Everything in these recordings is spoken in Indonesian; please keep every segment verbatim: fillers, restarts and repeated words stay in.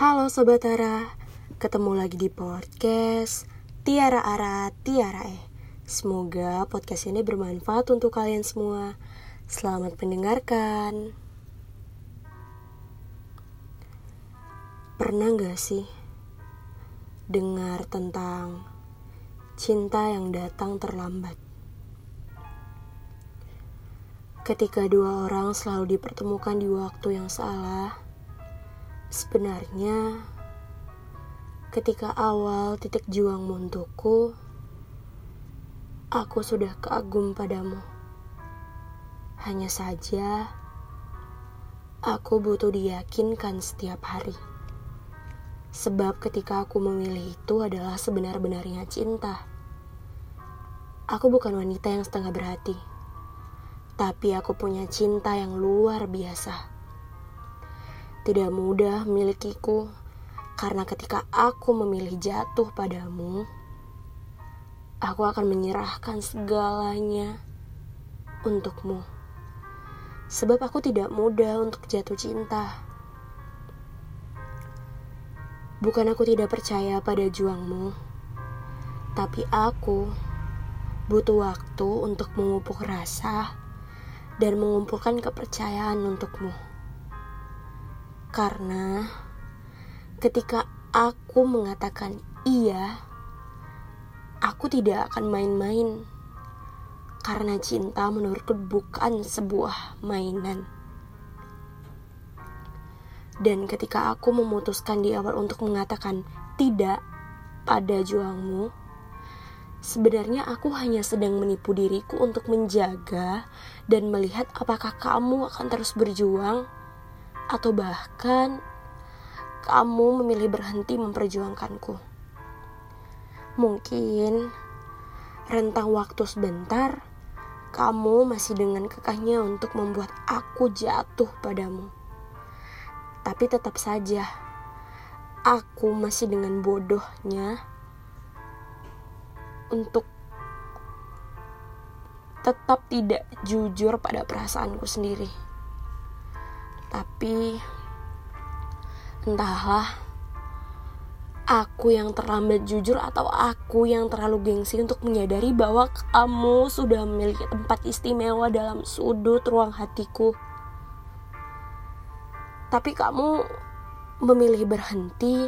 Halo Sobat Ara, ketemu lagi di podcast Tiara Ara, Tiara eh. Semoga podcast ini bermanfaat untuk kalian semua. Selamat mendengarkan. Pernah gak sih dengar tentang cinta yang datang terlambat? Ketika dua orang selalu dipertemukan di waktu yang salah, sebenarnya, ketika awal titik juangmu untukku, aku sudah kagum padamu. Hanya saja, aku butuh diyakinkan setiap hari. Sebab ketika aku memilih itu adalah sebenar-benarnya cinta. Aku bukan wanita yang setengah berhati, tapi aku punya cinta yang luar biasa. Tidak mudah milikiku, karena ketika aku memilih jatuh padamu, aku akan menyerahkan segalanya untukmu. Sebab aku tidak mudah untuk jatuh cinta. Bukan aku tidak percaya pada juangmu, tapi aku butuh waktu untuk memupuk rasa dan mengumpulkan kepercayaan untukmu. Karena ketika aku mengatakan iya, aku tidak akan main-main. Karena cinta menurutku bukan sebuah mainan. Dan ketika aku memutuskan di awal untuk mengatakan tidak pada juangmu, sebenarnya aku hanya sedang menipu diriku untuk menjaga dan melihat apakah kamu akan terus berjuang atau bahkan kamu memilih berhenti memperjuangkanku. Mungkin rentang waktu sebentar, kamu masih dengan kekahnya untuk membuat aku jatuh padamu. Tapi tetap saja, aku masih dengan bodohnya untuk tetap tidak jujur pada perasaanku sendiri. Tapi entahlah, aku yang terlambat jujur atau aku yang terlalu gengsi untuk menyadari bahwa kamu sudah memiliki tempat istimewa dalam sudut ruang hatiku. Tapi kamu memilih berhenti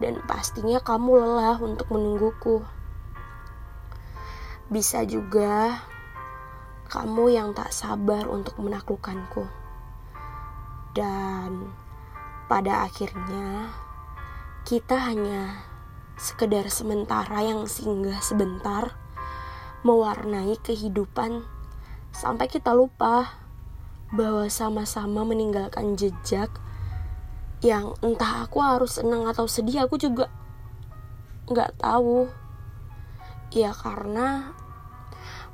dan pastinya kamu lelah untuk menungguku. Bisa juga kamu yang tak sabar untuk menaklukkanku. Dan pada akhirnya kita hanya sekedar sementara yang singgah sebentar, mewarnai kehidupan sampai kita lupa bahwa sama-sama meninggalkan jejak yang entah aku harus senang atau sedih, aku juga gak tahu. Ya karena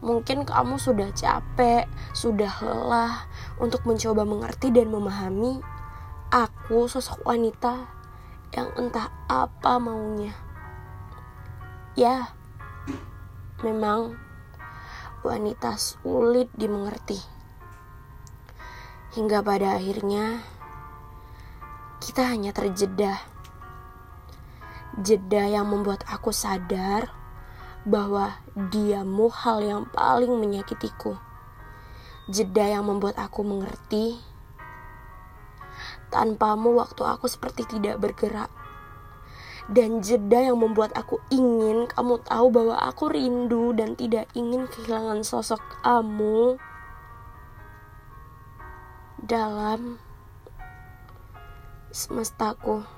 mungkin kamu sudah capek, sudah lelah untuk mencoba mengerti dan memahami aku, sosok wanita yang entah apa maunya. Ya, memang wanita sulit dimengerti. Hingga pada akhirnya kita hanya terjeda. Jeda yang membuat aku sadar bahwa diamu hal yang paling menyakitiku. Jeda yang membuat aku mengerti, tanpamu waktu aku seperti tidak bergerak. Dan jeda yang membuat aku ingin kamu tahu bahwa aku rindu dan tidak ingin kehilangan sosok kamu dalam semestaku.